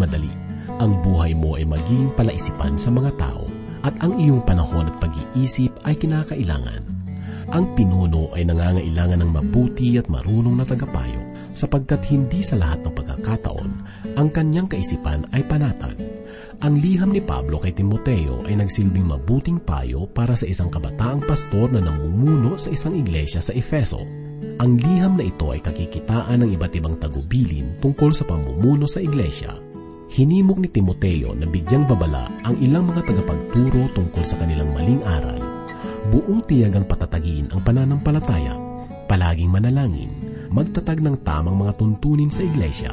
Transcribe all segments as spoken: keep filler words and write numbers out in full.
madali. Ang buhay mo ay maging palaisipan sa mga tao at ang iyong panahon at pag-iisip ay kinakailangan. Ang pinuno ay nangangailangan ng mabuti at marunong na tagapayo sapagkat hindi sa lahat ng pagkakataon ang kanyang kaisipan ay panatag. Ang liham ni Pablo kay Timoteo ay nagsilbing mabuting payo para sa isang kabataang pastor na namumuno sa isang iglesia sa Epeso. Ang liham na ito ay kakikitaan ng iba't ibang tagubilin tungkol sa pamumuno sa iglesia. Hinimok ni Timoteo na bigyang babala ang ilang mga tagapagturo tungkol sa kanilang maling aral. Buong tiyagang patatagin ang pananampalataya, palaging manalangin, magtatag ng tamang mga tuntunin sa iglesia,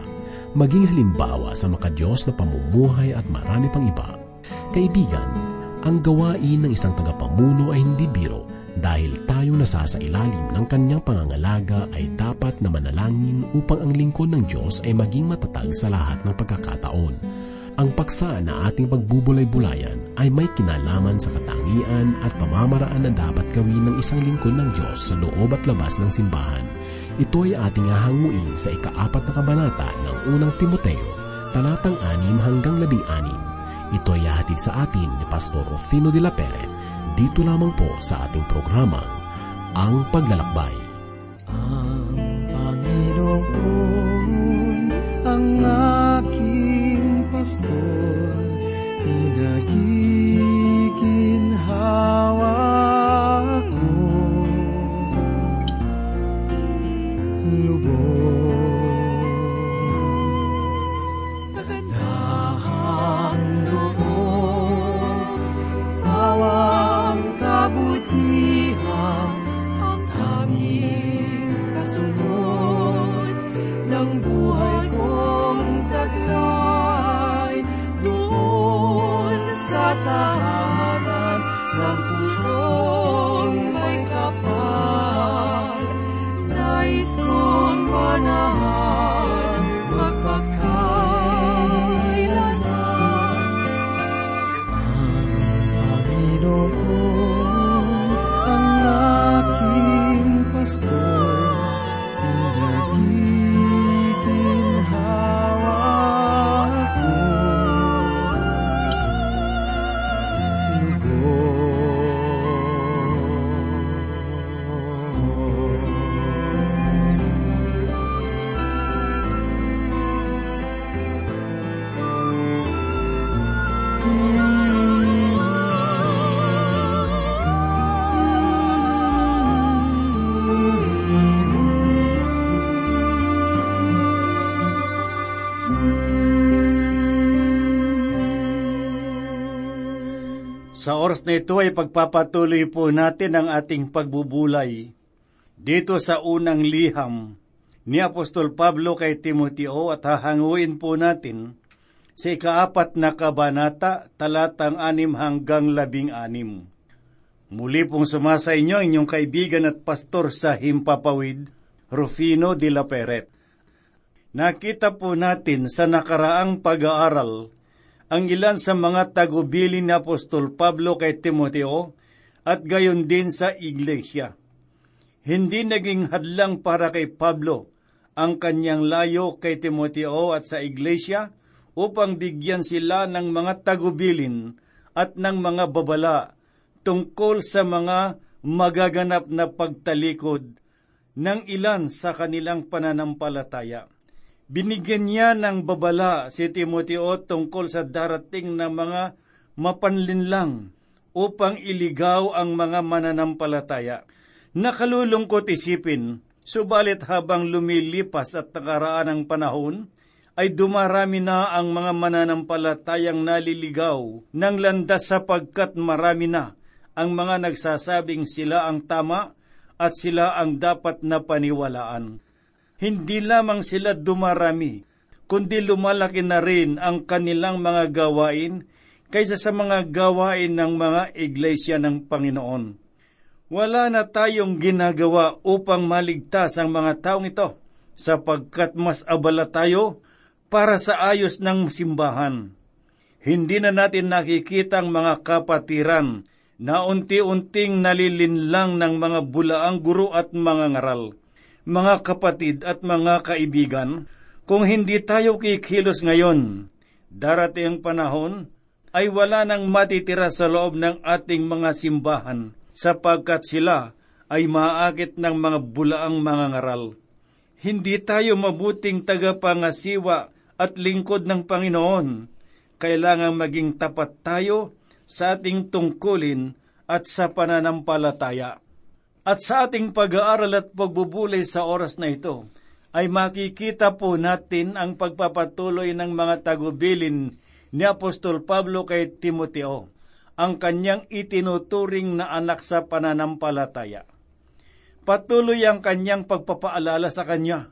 maging halimbawa sa makadiyos na pamumuhay at marami pang iba. Kaibigan, ang gawain ng isang tagapamuno ay hindi biro dahil tayong nasasailalim ng kanyang pangangalaga ay dapat na manalangin upang ang lingkod ng Diyos ay maging matatag sa lahat ng pagkakataon. Ang paksa na ating pagbubulay-bulayan ay may kinalaman sa katangian at pamamaraan na dapat gawin ng isang lingkod ng Diyos sa loob at labas ng simbahan. Ito ay ating hahanguin sa ikaapat na kabanata ng Unang Timoteo, talatang anim hanggang labing anim. Ito ay hahatid sa atin ni Pastor Rufino de la Peret, dito lamang po sa ating programa, Ang Paglalakbay. Ang Panginoon, ang aking Pastor, di nagiginhawa ko. Lubos, magandang loob, bawang kabutihan, ang tanging kasunod ng buhay kong taglay. Sa tahanan ng pulong may kapal, nais kong manahan magpakailanan. Ang Panginoon, ang aking pastor, sa oras na ito ay pagpapatuloy po natin ang ating pagbubulay dito sa unang liham ni Apostol Pablo kay Timoteo at hahanguin po natin sa ikaapat na kabanata, talatang anim hanggang labing anim. Muli pong sumasa inyo inyong kaibigan at pastor sa Himpapawid, Rufino de la Peret. Nakita po natin sa nakaraang pag-aaral ang ilan sa mga tagubilin ni Apostol Pablo kay Timoteo at gayon din sa Iglesia. Hindi naging hadlang para kay Pablo ang kanyang layo kay Timoteo at sa Iglesia upang bigyan sila ng mga tagubilin at ng mga babala tungkol sa mga magaganap na pagtalikod ng ilan sa kanilang pananampalataya. Binigyan niya ng babala si Timoteo tungkol sa darating na mga mapanlinlang upang iligaw ang mga mananampalataya. Nakalulungkot isipin, subalit habang lumilipas at nakaraan ang panahon, ay dumarami na ang mga mananampalatayang naliligaw ng landas sapagkat marami na ang mga nagsasabing sila ang tama at sila ang dapat na paniwalaan. Hindi lamang sila dumarami, kundi lumalaki na rin ang kanilang mga gawain kaysa sa mga gawain ng mga iglesia ng Panginoon. Wala na tayong ginagawa upang maligtas ang mga taong ito, sapagkat mas abala tayo para sa ayos ng simbahan. Hindi na natin nakikita ang mga kapatiran na unti-unting nalilinlang ng mga bulaang guro at mga ngaral. Mga kapatid at mga kaibigan, kung hindi tayo kikilos ngayon, Darating ang panahon ay wala nang matitira sa loob ng ating mga simbahan sapagkat sila ay maaakit ng mga bulaang mangangaral. Hindi tayo mabuting tagapangasiwa at lingkod ng Panginoon. Kailangang maging tapat tayo sa ating tungkulin at sa pananampalataya. At sa ating pag-aaral at pagbubulay sa oras na ito, ay makikita po natin ang pagpapatuloy ng mga tagubilin ni Apostol Pablo kay Timoteo, ang kanyang itinuturing na anak sa pananampalataya. Patuloy ang kanyang pagpapaalala sa kanya,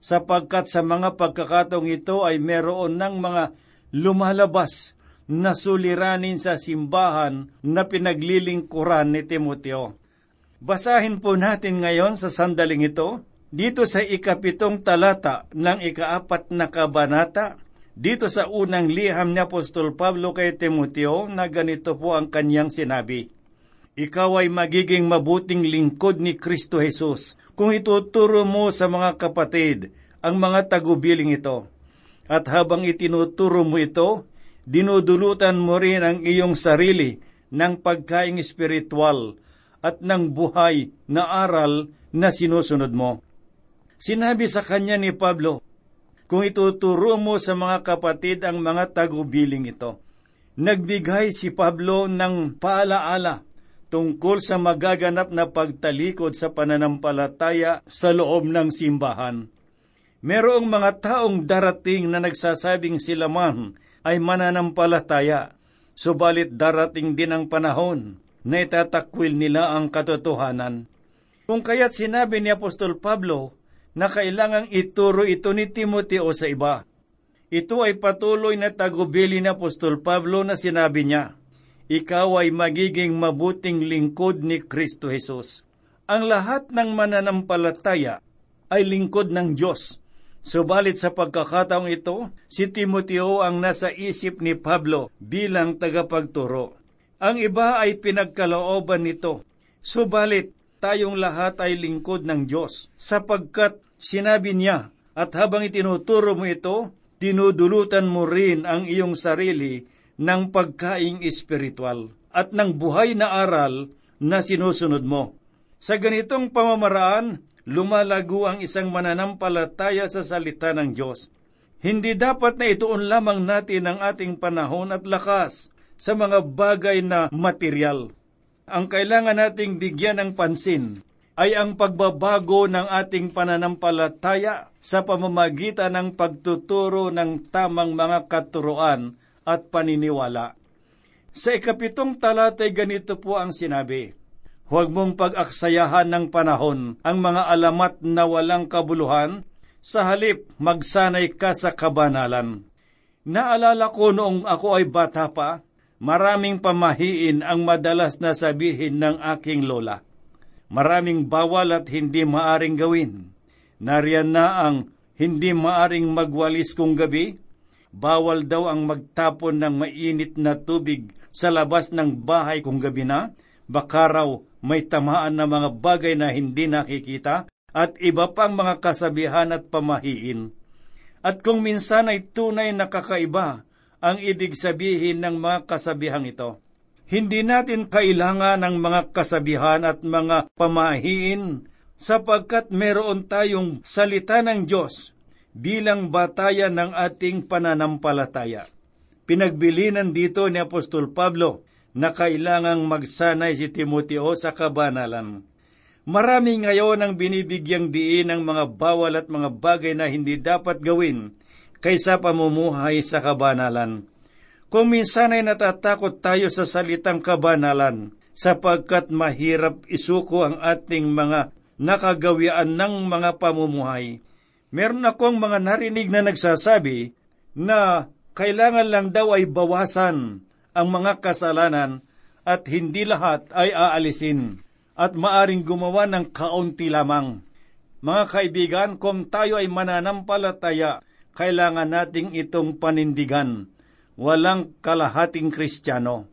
sapagkat sa mga pagkakataong ito ay meron ng mga lumalabas na suliranin sa simbahan na pinaglilingkuran ni Timoteo. Basahin po natin ngayon sa sandaling ito, dito sa ikapitong talata ng ikaapat na kabanata, dito sa unang liham ni Apostol Pablo kay Timoteo na ganito po ang kanyang sinabi, "Ikaw ay magiging mabuting lingkod ni Kristo Jesus kung ituturo mo sa mga kapatid ang mga tagubiling ito. At habang itinuturo mo ito, dinudulutan mo rin ang iyong sarili ng pagkaing espiritual at ng buhay na aral na sinusunod mo." Sinabi sa kanya ni Pablo, kung ituturo mo sa mga kapatid ang mga tagubiling ito. Nagbigay si Pablo ng paalaala tungkol sa magaganap na pagtalikod sa pananampalataya sa loob ng simbahan. Merong mga taong darating na nagsasabing sila man ay mananampalataya, subalit darating din ang panahon na itatakwil nila ang katotohanan. Kung kaya't sinabi ni Apostol Pablo na kailangang ituro ito ni Timoteo sa iba. Ito ay patuloy na tagubili ni Apostol Pablo na sinabi niya, "Ikaw ay magiging mabuting lingkod ni Kristo Jesus." Ang lahat ng mananampalataya ay lingkod ng Diyos. Subalit sa pagkakataong ito, si Timoteo ang nasa isip ni Pablo bilang tagapagturo. Ang iba ay pinagkalooban nito. Subalit, tayong lahat ay lingkod ng Diyos, sapagkat sinabi niya, at habang itinuturo mo ito, dinudulutan mo rin ang iyong sarili ng pagkaing espiritual at ng buhay na aral na sinusunod mo. Sa ganitong pamamaraan, lumalago ang isang mananampalataya sa salita ng Diyos. Hindi dapat na ituon lamang natin ang ating panahon at lakas sa mga bagay na material. Ang kailangan nating bigyan ng pansin ay ang pagbabago ng ating pananampalataya sa pamamagitan ng pagtuturo ng tamang mga katuruan at paniniwala. Sa ikapitong talata ay ganito po ang sinabi, "Huwag mong pag-aksayahan ng panahon ang mga alamat na walang kabuluhan, sa halip magsanay ka sa kabanalan." Naalala ko noong ako ay bata pa, maraming pamahiin ang madalas na sabihin ng aking lola. Maraming bawal at hindi maaring gawin. Nariyan na ang hindi maaring magwalis kung gabi. Bawal daw ang magtapon ng mainit na tubig sa labas ng bahay kung gabi na. Baka raw may tamaan na mga bagay na hindi nakikita at iba pang mga kasabihan at pamahiin. At kung minsan ay tunay na kakaiba ang ibig sabihin ng mga kasabihang ito. Hindi natin kailangan ng mga kasabihan at mga pamahiin sapagkat meron tayong salita ng Diyos bilang batayan ng ating pananampalataya. Pinagbilinan dito ni Apostol Pablo na kailangang magsanay si Timoteo sa kabanalan. Marami ngayon ang binibigyang diin ng mga bawal at mga bagay na hindi dapat gawin kaysa pamumuhay sa kabanalan. Kung minsan ay natatakot tayo sa salitang kabanalan, sapagkat mahirap isuko ang ating mga nakagawian ng mga pamumuhay. Meron akong mga narinig na nagsasabi na kailangan lang daw ay bawasan ang mga kasalanan at hindi lahat ay aalisin at maaring gumawa ng kaunti lamang. Mga kaibigan, kung tayo ay mananampalataya, kailangan nating itong panindigan. Walang kalahating Kristiyano.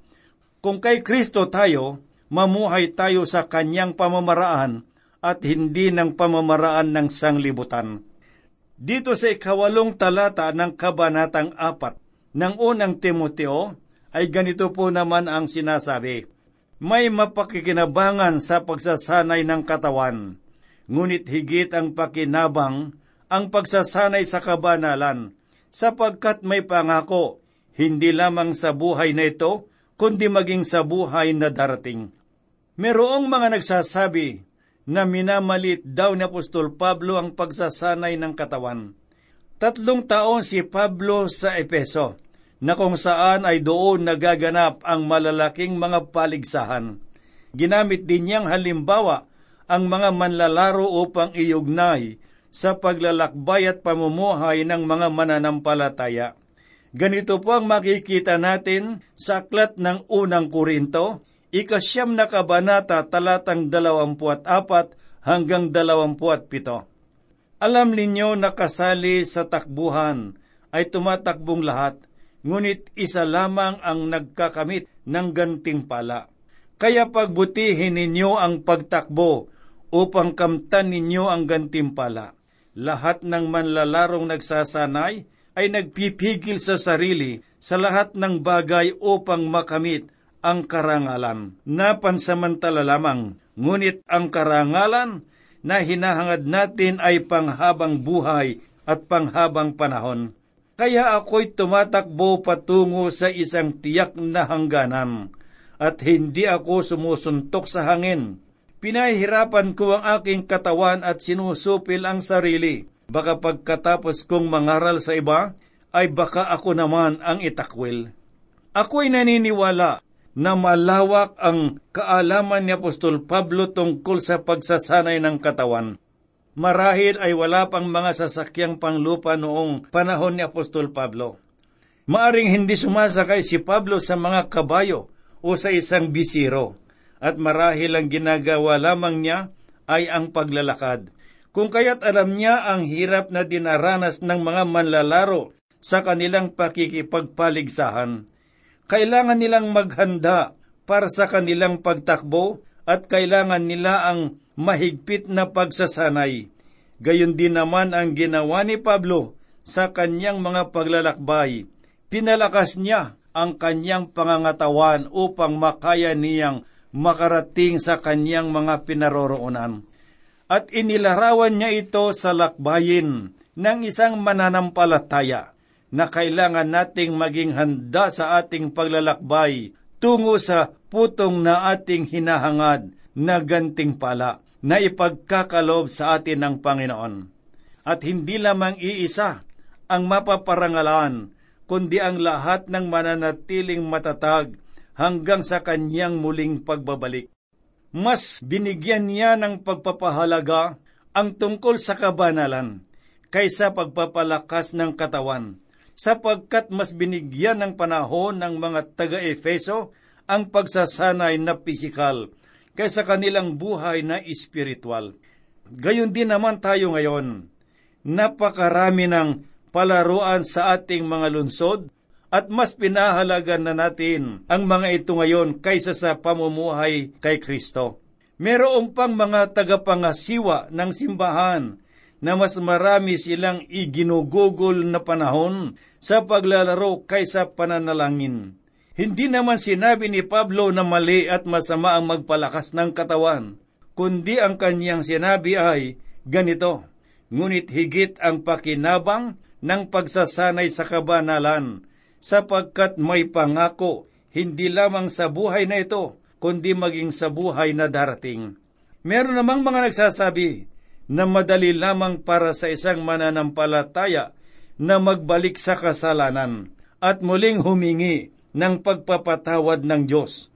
Kung kay Kristo tayo, mamuhay tayo sa kanyang pamamaraan at hindi ng pamamaraan ng sanglibutan. Dito sa ikawalong talata ng kabanatang apat, ng unang Timoteo ay ganito po naman ang sinasabi, may mapakikinabangan sa pagsasanay ng katawan, ngunit higit ang pakinabang ang pagsasanay sa kabanalan, sapagkat may pangako, hindi lamang sa buhay na ito, kundi maging sa buhay na darating. Merong mga nagsasabi na minamalit daw ni Apostol Pablo ang pagsasanay ng katawan. Tatlong taon si Pablo sa Epeso, na kung saan ay doon nagaganap ang malalaking mga paligsahan. Ginamit din niyang halimbawa ang mga manlalaro upang iugnay sa paglalakbay at pamumuhay ng mga mananampalataya. Ganito po ang makikita natin sa aklat ng unang Korinto, ikasyam na kabanata talatang dalawampu't apat hanggang dalawampu't pito. Alam ninyo na kasali sa takbuhan ay tumatakbong lahat, ngunit isa lamang ang nagkakamit ng gantimpala. Kaya pagbutihin ninyo ang pagtakbo upang kamtan ninyo ang gantimpala. Lahat ng manlalarong nagsasanay ay nagpipigil sa sarili sa lahat ng bagay upang makamit ang karangalan na pansamantala lamang, ngunit ang karangalan na hinahangad natin ay panghabang buhay at panghabang panahon. Kaya ako'y tumatakbo patungo sa isang tiyak na hangganan, at hindi ako sumusuntok sa hangin. Pinahihirapan ko ang aking katawan at sinusupil ang sarili. Baka pagkatapos kong mangaral sa iba, ay baka ako naman ang itakwil. Ako'y naniniwala na malawak ang kaalaman ni Apostol Pablo tungkol sa pagsasanay ng katawan. Marahil ay wala pang mga sasakyang panglupa noong panahon ni Apostol Pablo. Maaring hindi sumasakay si Pablo sa mga kabayo o sa isang bisiro, at marahil ang ginagawa lamang niya ay ang paglalakad. Kung kaya't alam niya ang hirap na dinaranas ng mga manlalaro sa kanilang pakikipagpaligsahan. Kailangan nilang maghanda para sa kanilang pagtakbo at kailangan nila ang mahigpit na pagsasanay. Gayon din naman ang ginawa ni Pablo sa kanyang mga paglalakbay. Pinalakas niya ang kanyang pangangatawan upang makaya niyang makarating sa kanyang mga pinaroroonan. At inilarawan niya ito sa lakbayin ng isang mananampalataya na kailangan nating maging handa sa ating paglalakbay tungo sa putong na ating hinahangad na gantimpala na ipagkakaloob sa atin ng Panginoon. At hindi lamang iisa ang mapaparangalan, kundi ang lahat ng mananatiling matatag hanggang sa kanyang muling pagbabalik. Mas binigyan niya ng pagpapahalaga ang tungkol sa kabanalan kaysa pagpapalakas ng katawan, sapagkat mas binigyan ng panahon ng mga taga-Efeso ang pagsasanay na pisikal kaysa kanilang buhay na espiritual. Gayon din naman tayo ngayon. Napakarami ng palaruan sa ating mga lungsod at mas pinahalagan na natin ang mga ito ngayon kaysa sa pamumuhay kay Kristo. Meron pang mga tagapangasiwa ng simbahan na mas marami silang iginugugol na panahon sa paglalaro kaysa pananalangin. Hindi naman sinabi ni Pablo na mali at masama ang magpalakas ng katawan, kundi ang kanyang sinabi ay ganito, ngunit higit ang pakinabang ng pagsasanay sa kabanalan, sapagkat may pangako, hindi lamang sa buhay na ito, kundi maging sa buhay na darating. Meron namang mga nagsasabi na madali lamang para sa isang mananampalataya na magbalik sa kasalanan at muling humingi ng pagpapatawad ng Diyos.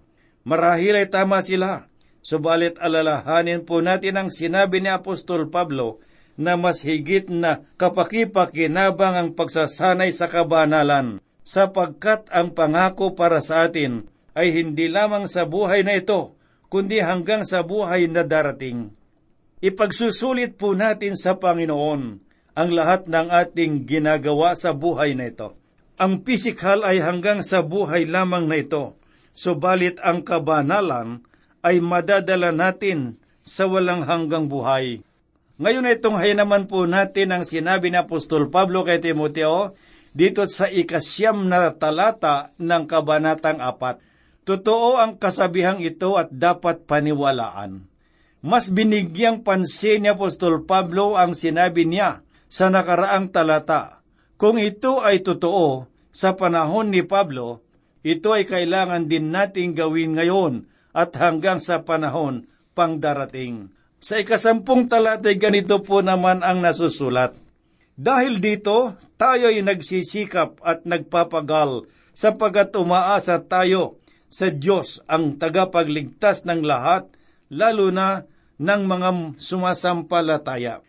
Marahil ay tama sila, subalit alalahanin po natin ang sinabi ni Apostol Pablo na mas higit na kapakipakinabang ang pagsasanay sa kabanalan, sapagkat ang pangako para sa atin ay hindi lamang sa buhay na ito, kundi hanggang sa buhay na darating. Ipagsusulit po natin sa Panginoon ang lahat ng ating ginagawa sa buhay na ito. Ang pisikal ay hanggang sa buhay lamang na ito, subalit ang kabanalan ay madadala natin sa walang hanggang buhay. Ngayon ay tunghayan naman po natin ang sinabi ni Apostol Pablo kay Timoteo dito sa ikasyam na talata ng kabanatang apat. Totoo ang kasabihang ito at dapat paniwalaan. Mas binigyang pansin ni Apostol Pablo ang sinabi niya sa nakaraang talata. Kung ito ay totoo sa panahon ni Pablo, ito ay kailangan din nating gawin ngayon at hanggang sa panahon pangdarating. Sa ikasampung talata ay ganito po naman ang nasusulat. Dahil dito, tayo ay nagsisikap at nagpapagal sapagkat umaasa tayo sa Diyos ang tagapagligtas ng lahat, lalo na ng mga sumasampalataya.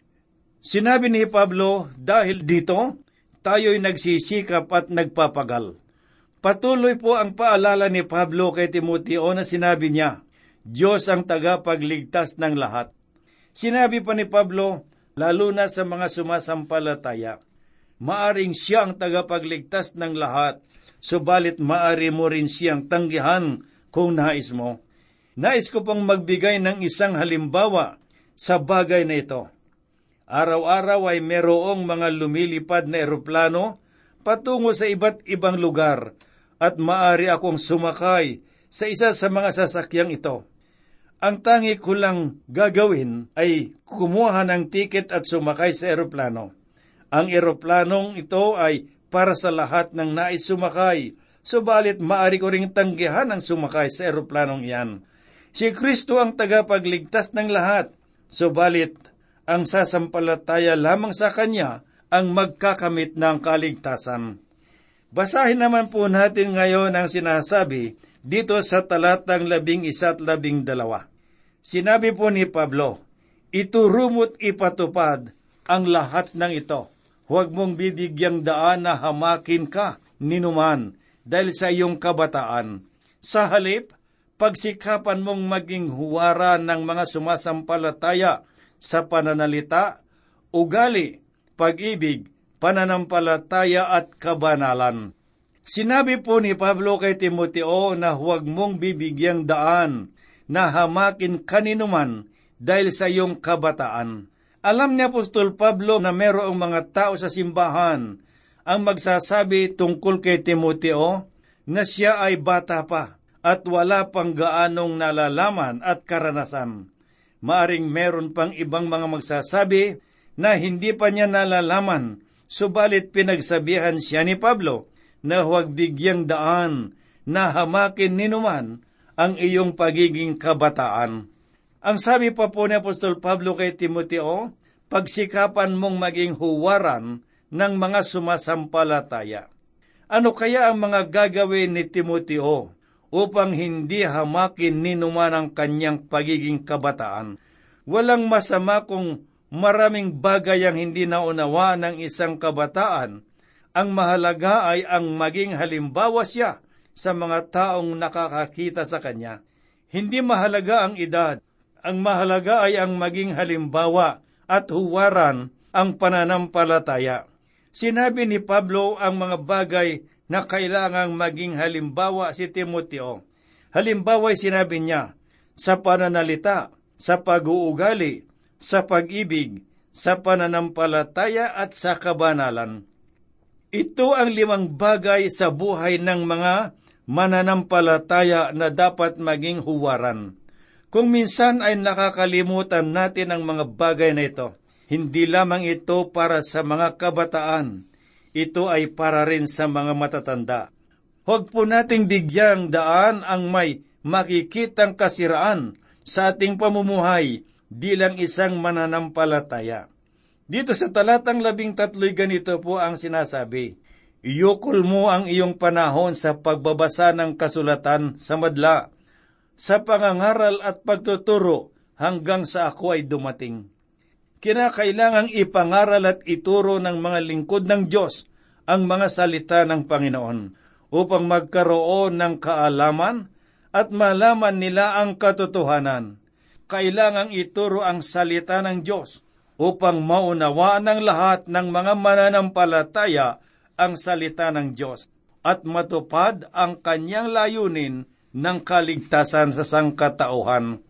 Sinabi ni Pablo, dahil dito, tayo'y nagsisikap at nagpapagal. Patuloy po ang paalala ni Pablo kay Timoteo na sinabi niya, Diyos ang tagapagligtas ng lahat. Sinabi pa ni Pablo, lalo na sa mga sumasampalataya, maaring siya ang tagapagligtas ng lahat, subalit maari mo rin siyang tanggihan kung nais mo. Nais ko pang magbigay ng isang halimbawa sa bagay na ito. Araw-araw ay merong mga lumilipad na eroplano patungo sa iba't ibang lugar at maari akong sumakay sa isa sa mga sasakyang ito. Ang tangi ko lang gagawin ay kumuha ng tiket at sumakay sa eroplano. Ang eroplanong ito ay para sa lahat ng nais sumakay, subalit maari ko ring tanggihan ang sumakay sa eroplanong iyan. Si Kristo ang tagapagligtas ng lahat, subalit ang sasampalataya lamang sa Kanya ang magkakamit ng kaligtasan. Basahin naman po natin ngayon ang sinasabi dito sa talatang labing isa at labing dalawa. Sinabi po ni Pablo, iturumo't ipatupad ang lahat ng ito. Huwag mong bidigyang daan na hamakin ka, ninuman, dahil sa iyong kabataan. Sa halip, pagsikapan mong maging huwara ng mga sumasampalataya sa pananalita, ugali, pag-ibig, pananampalataya at kabanalan. Sinabi po ni Pablo kay Timoteo na huwag mong bibigyang daan na hamakin kaninuman dahil sa iyong kabataan. Alam ni Apostol Pablo na merong mga tao sa simbahan ang magsasabi tungkol kay Timoteo na siya ay bata pa at wala pang gaanong nalalaman at karanasan. Maaring meron pang ibang mga magsasabi na hindi pa niya nalalaman, subalit pinagsabihan siya ni Pablo na huwag bigyang daan na hamakin ninuman ang iyong pagiging kabataan. Ang sabi pa po ni Apostol Pablo kay Timoteo, pagsikapan mong maging huwaran ng mga sumasampalataya. Ano kaya ang mga gagawin ni Timoteo upang hindi hamakin ninuman ang kanyang pagiging kabataan? Walang masama kung maraming bagay ang hindi naunawa ng isang kabataan. Ang mahalaga ay ang maging halimbawa siya sa mga taong nakakakita sa kanya. Hindi mahalaga ang edad. Ang mahalaga ay ang maging halimbawa at huwaran ang pananampalataya. Sinabi ni Pablo ang mga bagay na kailangang maging halimbawa si Timoteo. Halimbawa ay sinabi niya, sa pananalita, sa pag-uugali, sa pag-ibig, sa pananampalataya at sa kabanalan. Ito ang limang bagay sa buhay ng mga mananampalataya na dapat maging huwaran. Kung minsan ay nakakalimutan natin ang mga bagay na ito, hindi lamang ito para sa mga kabataan. Ito ay para rin sa mga matatanda. Huwag po nating bigyang daan ang may makikitang kasiraan sa ating pamumuhay bilang isang mananampalataya. Dito sa talatang labing tatlo'y ganito po ang sinasabi, iyukol mo ang iyong panahon sa pagbabasa ng kasulatan sa madla, sa pangangaral at pagtuturo hanggang sa ako ay dumating. Kinakailangang ipangaral at ituro ng mga lingkod ng Diyos ang mga salita ng Panginoon upang magkaroon ng kaalaman at malaman nila ang katotohanan. Kailangang ituro ang salita ng Diyos upang maunawaan ng lahat ng mga mananampalataya ang salita ng Diyos at matupad ang kanyang layunin ng kaligtasan sa sangkatauhan.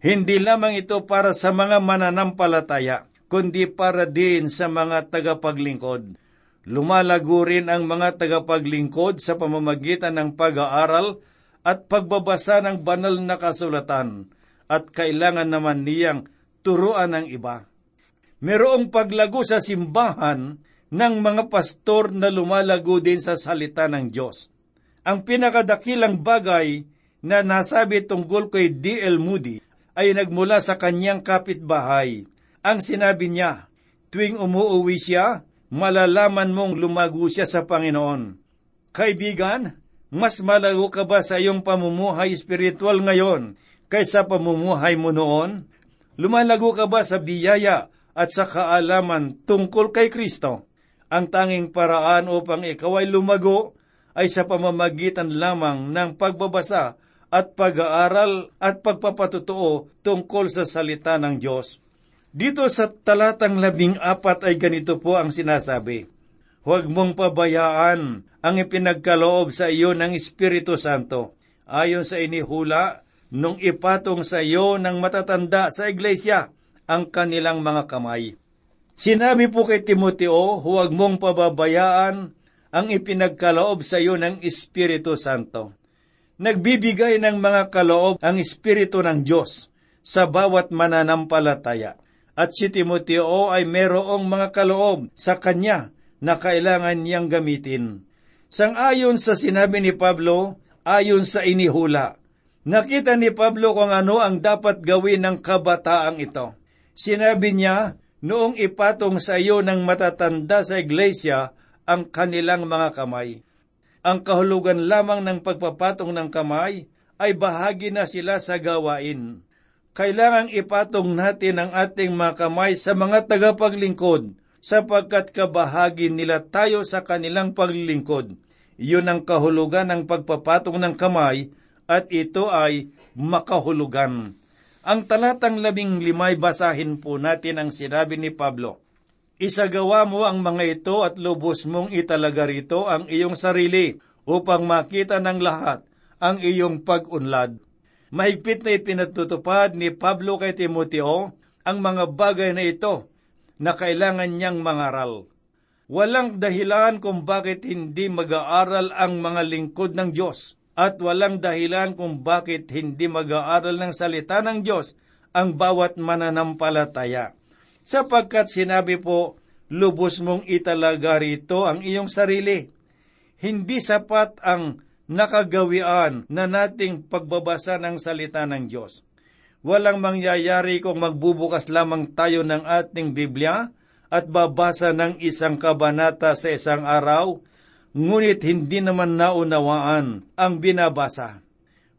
Hindi lamang ito para sa mga mananampalataya, kundi para din sa mga tagapaglingkod. Lumalago rin ang mga tagapaglingkod sa pamamagitan ng pag-aaral at pagbabasa ng banal na kasulatan, at kailangan naman niyang turuan ng iba. Merong paglago sa simbahan ng mga pastor na lumalago din sa salita ng Diyos. Ang pinakadakilang bagay na nasabi tungkol kay D L Moody ay nagmula sa kanyang kapitbahay. Ang sinabi niya, tuwing umuuwi siya, malalaman mong lumago siya sa Panginoon. Kaibigan, mas malago ka ba sa iyong pamumuhay espiritual ngayon kaysa pamumuhay mo noon? Lumalago ka ba sa biyaya at sa kaalaman tungkol kay Kristo? Ang tanging paraan upang ikaw ay lumago ay sa pamamagitan lamang ng pagbabasa at pag-aaral at pagpapatutuo tungkol sa salita ng Diyos. Dito sa talatang labing apat ay ganito po ang sinasabi, huwag mong pabayaan ang ipinagkaloob sa iyo ng Espiritu Santo, ayon sa inihula nung ipatong sa iyo ng matatanda sa iglesia ang kanilang mga kamay. Sinabi po kay Timoteo, huwag mong pababayaan ang ipinagkaloob sa iyo ng Espiritu Santo. Nagbibigay ng mga kaloob ang Espiritu ng Diyos sa bawat mananampalataya. At si Timoteo ay merong mga kaloob sa kanya na kailangan niyang gamitin. Sang-ayon sa sinabi ni Pablo, ayon sa inihula. Nakita ni Pablo kung ano ang dapat gawin ng kabataang ito. Sinabi niya, noong ipatong sa iyo ng matatanda sa iglesia ang kanilang mga kamay. Ang kahulugan lamang ng pagpapatong ng kamay ay bahagi na sila sa gawain. Kailangang ipatong natin ang ating mga kamay sa mga tagapaglingkod sapagkat kabahagi nila tayo sa kanilang paglilingkod. Iyon ang kahulugan ng pagpapatong ng kamay at ito ay makahulugan. Ang talatang labing limay basahin po natin ang sinabi ni Pablo. Isagawa mo ang mga ito at lubos mong italaga rito ang iyong sarili upang makita ng lahat ang iyong pag-unlad. Mahigpit na ipinatutupad ni Pablo kay Timoteo ang mga bagay na ito na kailangan niyang mangaral. Walang dahilan kung bakit hindi mag-aaral ang mga lingkod ng Diyos at walang dahilan kung bakit hindi mag-aaral ng salita ng Diyos ang bawat mananampalataya. Sapagkat sinabi po, lubos mong italaga rito ang iyong sarili. Hindi sapat ang nakagawian na nating pagbabasa ng salita ng Diyos. Walang mangyayari kung magbubukas lamang tayo ng ating Biblia at babasa ng isang kabanata sa isang araw, ngunit hindi naman naunawaan ang binabasa.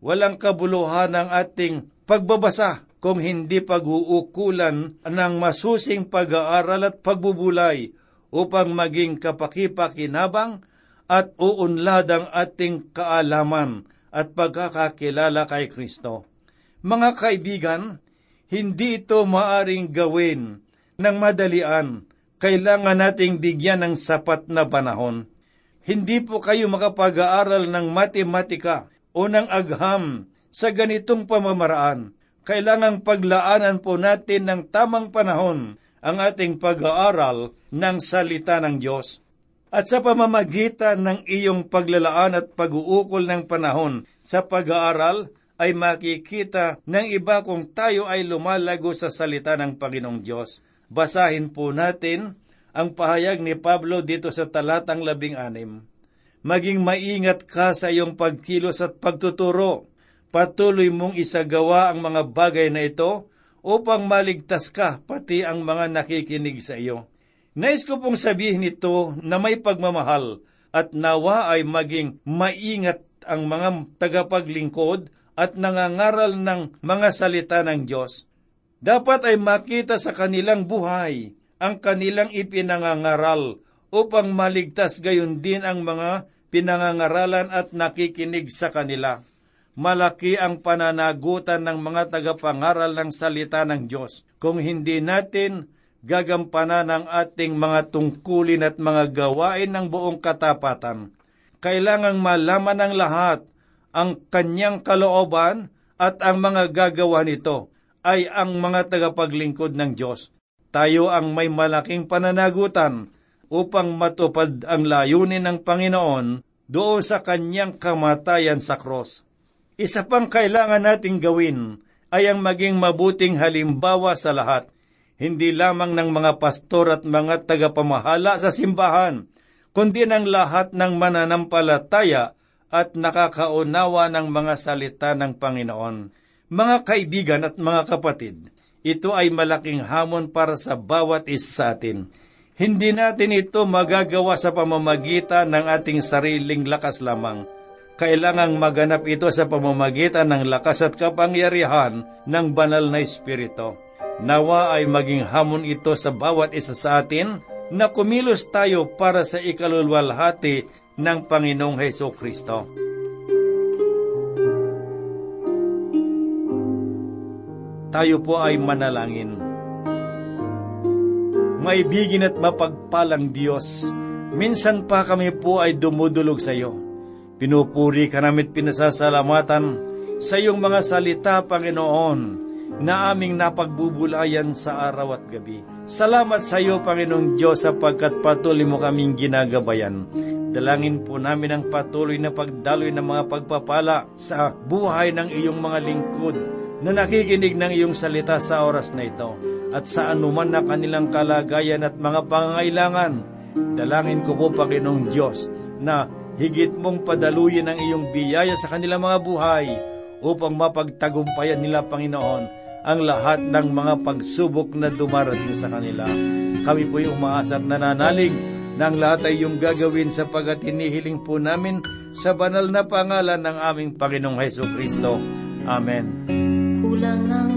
Walang kabuluhan ang ating pagbabasa kung hindi pag-uukulan ng masusing pag-aaral at pagbubulay upang maging kapaki-pakinabang at uunlad ang ating kaalaman at pagkakakilala kay Kristo. Mga kaibigan, hindi ito maaring gawin ng madalian. Kailangan nating bigyan ng sapat na panahon. Hindi po kayo makapag-aaral ng matematika o ng agham sa ganitong pamamaraan. Kailangang paglaanan po natin ng tamang panahon ang ating pag-aaral ng salita ng Diyos. At sa pamamagitan ng iyong paglalaan at pag-uukol ng panahon sa pag-aaral, ay makikita ng iba kung tayo ay lumalago sa salita ng Panginoong Diyos. Basahin po natin ang pahayag ni Pablo dito sa talatang labing anim. Maging maingat ka sa iyong pagkilos at pagtuturo. Patuloy mong isagawa ang mga bagay na ito upang maligtas ka pati ang mga nakikinig sa iyo. Nais ko pong sabihin ito na may pagmamahal at nawa ay maging maingat ang mga tagapaglingkod at nangangaral ng mga salita ng Diyos. Dapat ay makita sa kanilang buhay ang kanilang ipinangangaral upang maligtas gayon din ang mga pinangangaralan at nakikinig sa kanila. Malaki ang pananagutan ng mga tagapangaral ng salita ng Diyos kung hindi natin gagampanan ang ating mga tungkulin at mga gawain ng buong katapatan. Kailangang malaman ng lahat ang kanyang kalooban at ang mga gagawa nito ay ang mga tagapaglingkod ng Diyos. Tayo ang may malaking pananagutan upang matupad ang layunin ng Panginoon doon sa kanyang kamatayan sa krus. Isa pang kailangan nating gawin ay ang maging mabuting halimbawa sa lahat, hindi lamang ng mga pastor at mga tagapamahala sa simbahan, kundi ng lahat ng mananampalataya at nakakaunawa ng mga salita ng Panginoon. Mga kaibigan at mga kapatid, ito ay malaking hamon para sa bawat isa sa atin. Hindi natin ito magagawa sa pamamagitan ng ating sariling lakas lamang. Kailangang maganap ito sa pamamagitan ng lakas at kapangyarihan ng banal na Espiritu. Nawa ay maging hamon ito sa bawat isa sa atin na kumilos tayo para sa ikaluluwalhati ng Panginoong Hesukristo. Tayo po ay manalangin. Maibigin at mapagpalang Diyos, minsan pa kami po ay dumudulog sa iyo. Pinupuri ka namin at pinasasalamatan sa iyong mga salita, Panginoon, na aming napagbubulayan sa araw at gabi. Salamat sa iyo, Panginoong Diyos, sapagkat patuloy mo kaming ginagabayan. Dalangin po namin ang patuloy na pagdaloy ng mga pagpapala sa buhay ng iyong mga lingkod na nakikinig ng iyong salita sa oras na ito at sa anuman na kanilang kalagayan at mga pangangailangan. Dalangin ko po, Panginoong Diyos, na higit mong padaluyin ang iyong biyaya sa kanilang mga buhay upang mapagtagumpayan nila, Panginoon, ang lahat ng mga pagsubok na dumarating sa kanila. Kami po'y umaasa at nananalig na ang lahat ay iyong gagawin sapagkat hinihiling po namin sa banal na pangalan ng aming Panginoong Hesukristo. Amen. Kulang ang